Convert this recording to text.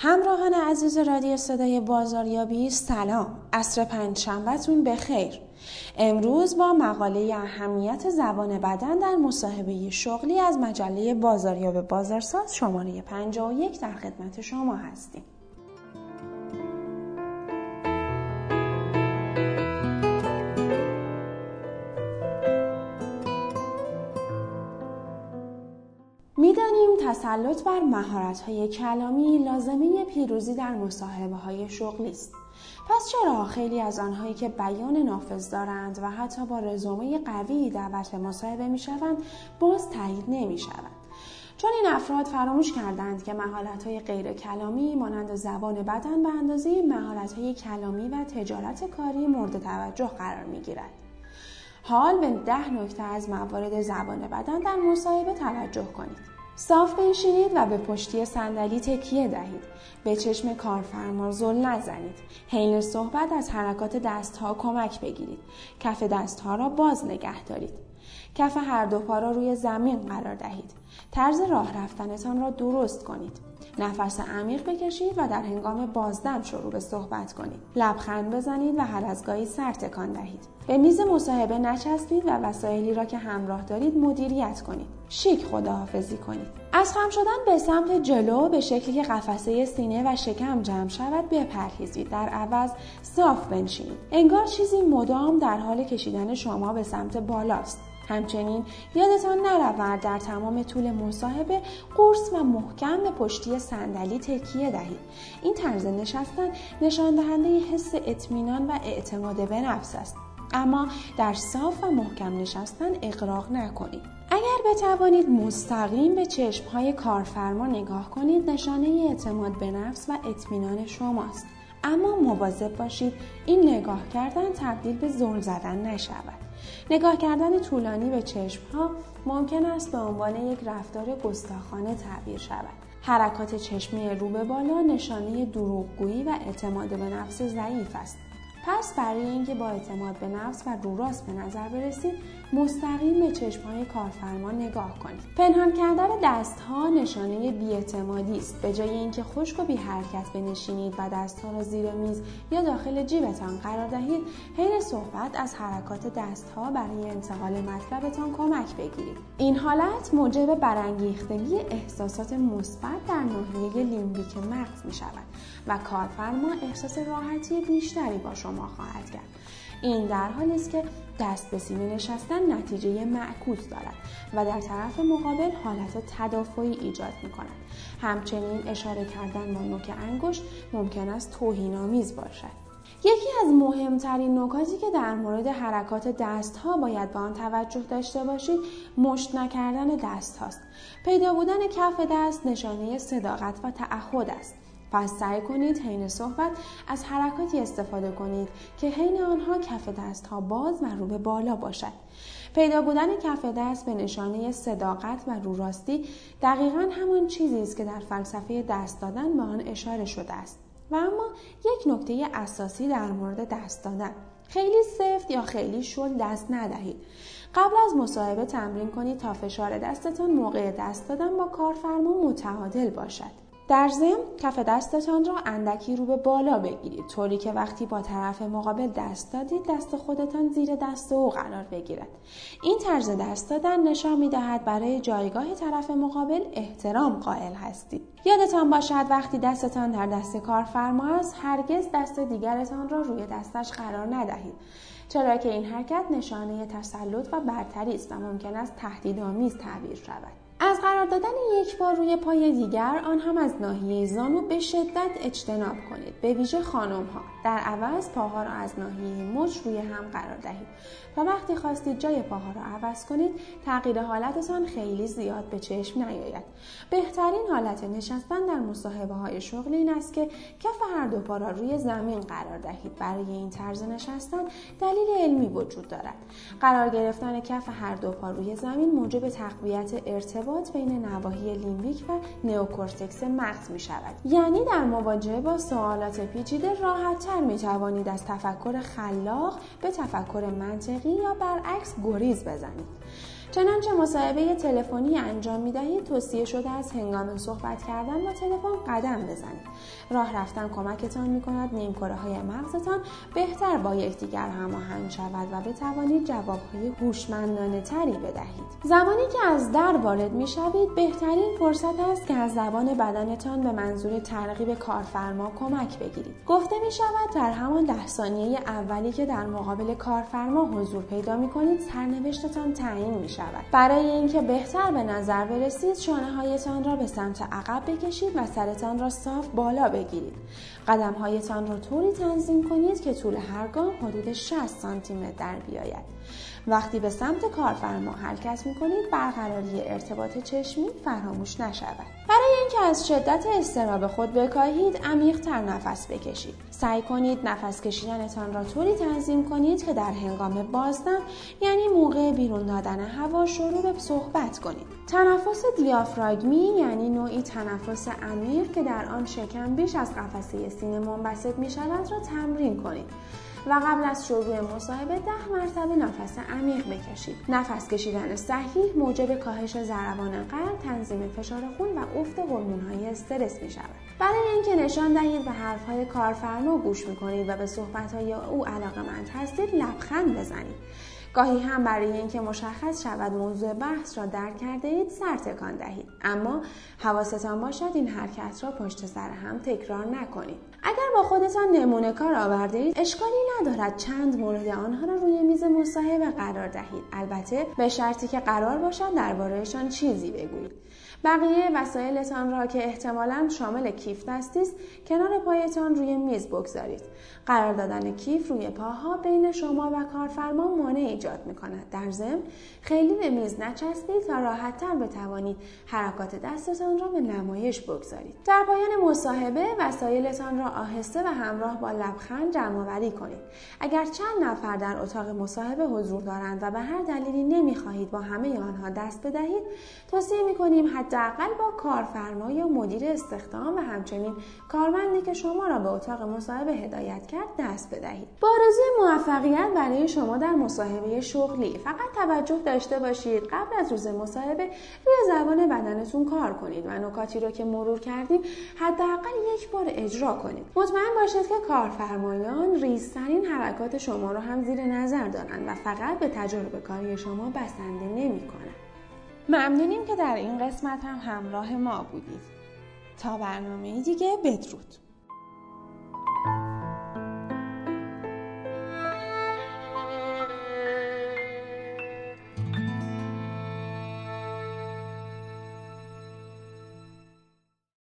همراهان عزیز رادیو صدای بازاریابی، سلام. عصر پنجشنبهتون بخیر. امروز با مقاله اهمیت زبان بدن در مصاحبه شغلی از مجله بازاریاب بازارساز شماره 51 در خدمت شما هستیم. می‌دانیم تسلط بر مهارت‌های کلامی لازمه پیروزی در مصاحبه‌های شغلی است. پس چرا خیلی از آنهایی که بیان نافذ دارند و حتی با رزومه قوی دعوت به مصاحبه می‌شوند، باز تایید نمی‌شوند؟ چون این افراد فراموش کردند که مهارت‌های غیر کلامی مانند زبان بدن به اندازه مهارت‌های کلامی و تجارت کاری مورد توجه قرار می‌گیرد. حال به 10 نکته از موارد زبان بدن در مصاحبه توجه کنید. صاف بنشینید و به پشتی صندلی تکیه دهید. به چشم کارفرما زل نزنید. حین صحبت از حرکات دستها کمک بگیرید. کف دستها را باز نگه دارید. کف هر دو پا را روی زمین قرار دهید. طرز راه رفتنتان را درست کنید. نفس عمیق بکشید و در هنگام بازدم شروع به صحبت کنید. لبخند بزنید و هر از گاهی سر تکان دهید. به میز مصاحبه نچسبید و وسایلی را که همراه دارید مدیریت کنید. شیک خداحافظی کنید. از خم شدن به سمت جلو به شکلی که قفسه سینه و شکم جمع شود بپرهیزید. در عوض صاف بنشینید. انگار چیزی مدام در حال کشیدن شما به سمت بالاست. همچنین یادتان نرود در تمام طول مصاحبه قرص و محکم به پشتی صندلی تکیه دهید. این طرز نشستن نشان دهنده حس اطمینان و اعتماد به نفس است. اما در صاف و محکم نشستن اغراق نکنید. اگر بتوانید مستقیم به چشم‌های کارفرما نگاه کنید، نشانه اعتماد به نفس و اطمینان شماست. اما مواظب باشید این نگاه کردن تبدیل به زل زدن نشود. نگاه کردن طولانی به چشم‌ها ممکن است به عنوان یک رفتار گستاخانه تعبیر شود. حرکات چشمی رو به بالا نشانه دروغگویی و اعتماد به نفس ضعیف است. پس برای اینکه با اعتماد به نفس و رو راست به نظر برسید، مستقیم به چشم‌های کارفرما نگاه کنید. پنهان کردن دست‌ها نشانه بی‌اعتمادی است. به جای اینکه خشک و بی حرکت بنشینید و دست‌ها را زیر میز یا داخل جیبتان قرار دهید، حین صحبت از حرکات دست‌ها برای انتقال مطلبتان کمک بگیرید. این حالت موجب برانگیختگی احساسات مثبت در ناحیه لیمبیک مغز می‌شود و کارفرما احساس راحتی بیشتری با شما خواهد کرد. این در حالی است که دست به سینه نشستن نتیجه معکوس دارد و در طرف مقابل حالت تدافعی ایجاد می‌کند. همچنین اشاره کردن با نوک انگشت ممکن است توهین‌آمیز باشد. یکی از مهمترین نکاتی که در مورد حرکات دست‌ها باید به آن توجه داشته باشید، مشت نکردن دست‌هاست. پیدا بودن کف دست نشانه صداقت و تعهد است. پس سعی کنید حین صحبت از حرکاتی استفاده کنید که حین آنها کف دست‌ها باز و رو به بالا باشد. پیدا بودن کف دست به نشانه صداقت و رو راستی دقیقاً همان چیزی است که در فلسفه دست دادن به آن اشاره شده است. و اما یک نکته اساسی در مورد دست دادن: خیلی سفت یا خیلی شل دست ندهید. قبل از مصاحبه تمرین کنید تا فشار دستتان موقع دست دادن با کارفرما متعادل باشد. در ضمن کف دستتان را اندکی رو به بالا بگیرید، طوری که وقتی با طرف مقابل دست دادید، دست خودتان زیر دست او قرار بگیرد. این طرز دست دادن نشان می‌دهد برای جایگاه طرف مقابل احترام قائل هستید. یادتان باشد وقتی دستتان در دست کارفرما است، هرگز دست دیگرتان را روی دستش قرار ندهید، چرا که این حرکت نشانه تسلط و برتری است و ممکن است تهدیدآمیز تعبیر شود. از قرار دادن یک بار روی پای دیگر، آن هم از ناحیه زانو، به شدت اجتناب کنید، به ویژه خانم‌ها. در عوض پاها را از ناحیه مچ روی هم قرار دهید و وقتی خواستید جای پاها را عوض کنید، تغییر حالتتان خیلی زیاد به چشم نیاید. بهترین حالت نشستن در مصاحبه‌های شغلی این است که کف هر دو پا را روی زمین قرار دهید. برای این طرز نشستن دلیل علمی وجود دارد. قرار گرفتن کف هر دو پا روی زمین موجب تقویت ارتباط متفاوت بین نواحی لیمبیک و نئوکورتکس مغز می شود. یعنی در مواجهه با سوالات پیچیده راحت‌تر می توانید از تفکر خلاق به تفکر منطقی یا برعکس گریز بزنید. چنانچه مصاحبه تلفنی انجام می‌دهید، توصیه شده است هنگام صحبت کردن با تلفن قدم بزنید. راه رفتن کمکتان می‌کند نیمکره‌های مغزتان بهتر با یکدیگر هماهنگ شود و بتوانید جواب‌های هوشمندانه‌تری بدهید. زمانی که از در وارد می‌شوید، بهترین فرصت است که از زبان بدنتان به منظور ترغیب کارفرما کمک بگیرید. گفته می‌شود در همان 10 ثانیه اولی که در مقابل کارفرما حضور پیدا می‌کنید، سرنوشتتان تعیین می‌شود. برای اینکه بهتر به نظر برسید، شانه‌هایتان را به سمت عقب بکشید و سرتان را صاف بالا بگیرید. قدم‌هایتان را طوری تنظیم کنید که طول هر گام حدود 60 سانتی‌متر در بیاید. وقتی به سمت کارفرما حرکت می‌کنید، برقراری ارتباط چشمی فراموش نشود. برای اینکه از شدت اضطراب خود بکاهید، عمیق‌تر نفس بکشید. سعی کنید نفس کشیدنتان را طوری تنظیم کنید که در هنگام بازدم، یعنی موقع بیرون دادن هوا، شروع به صحبت کنید. تنفس دیافراگمی یعنی نوعی تنفس عمیق که در آن شکم بیش از قفسه سینه منبسط می‌شود را تمرین کنید. و قبل از شروع مصاحبه 10 مرتبه نفس عمیق بکشید. نفس کشیدن صحیح موجب کاهش ضربان قلب، تنظیم فشار خون و افت هورمون‌های استرس می‌شود. برای اینکه نشان دهید به حرف‌های کارفرما گوش می‌کنید و به صحبت‌های او علاقه‌مند هستید، لبخند بزنید. گاهی هم برای اینکه مشخص شود موضوع بحث را درک کرده اید، سر تکان دهید، اما حواستان باشد این حرکت را پشت سر هم تکرار نکنید. اگر با خودتان نمونه کار آورده اید، اشکالی ندارد چند مورد آنها را روی میز مصاحبه قرار دهید، البته به شرطی که قرار باشد دربارهشان چیزی بگویید. بقیه وسایلتان را که احتمالاً شامل کیف دستی است، کنار پایتان روی میز بگذارید. قرار دادن کیف روی پاها بین شما و کارفرما مانع ایجاد می‌کند. در ضمن خیلی به میز نچسبید تا راحت‌تر بتوانید حرکات دستتان را به نمایش بگذارید. در پایان مصاحبه وسایلتان را آهسته و همراه با لبخند جمع‌آوری کنید. اگر چند نفر در اتاق مصاحبه حضور دارند و به هر دلیلی نمی‌خواهید با همه آنها دست بدهید، توصیه می‌کنیم حداقل با کارفرما یا مدیر استخدام و همچنین کارمندی که شما را به اتاق مصاحبه هدایت کرد دست بدهید. با آرزوی موفقیت برای شما در مصاحبه شغلی، فقط توجه داشته باشید قبل از روز مصاحبه روی زبان بدنتون کار کنید و نکاتی رو که مرور کردیم حداقل یک بار اجرا کنید. مطمئن باشید که کارفرمایان ریزترین حرکات شما رو هم زیر نظر دارند و فقط به تجربه کاری شما بسنده نمی‌کنند. ممنونیم که در این قسمت هم همراه ما بودید. تا برنامه دیگه، بدرود.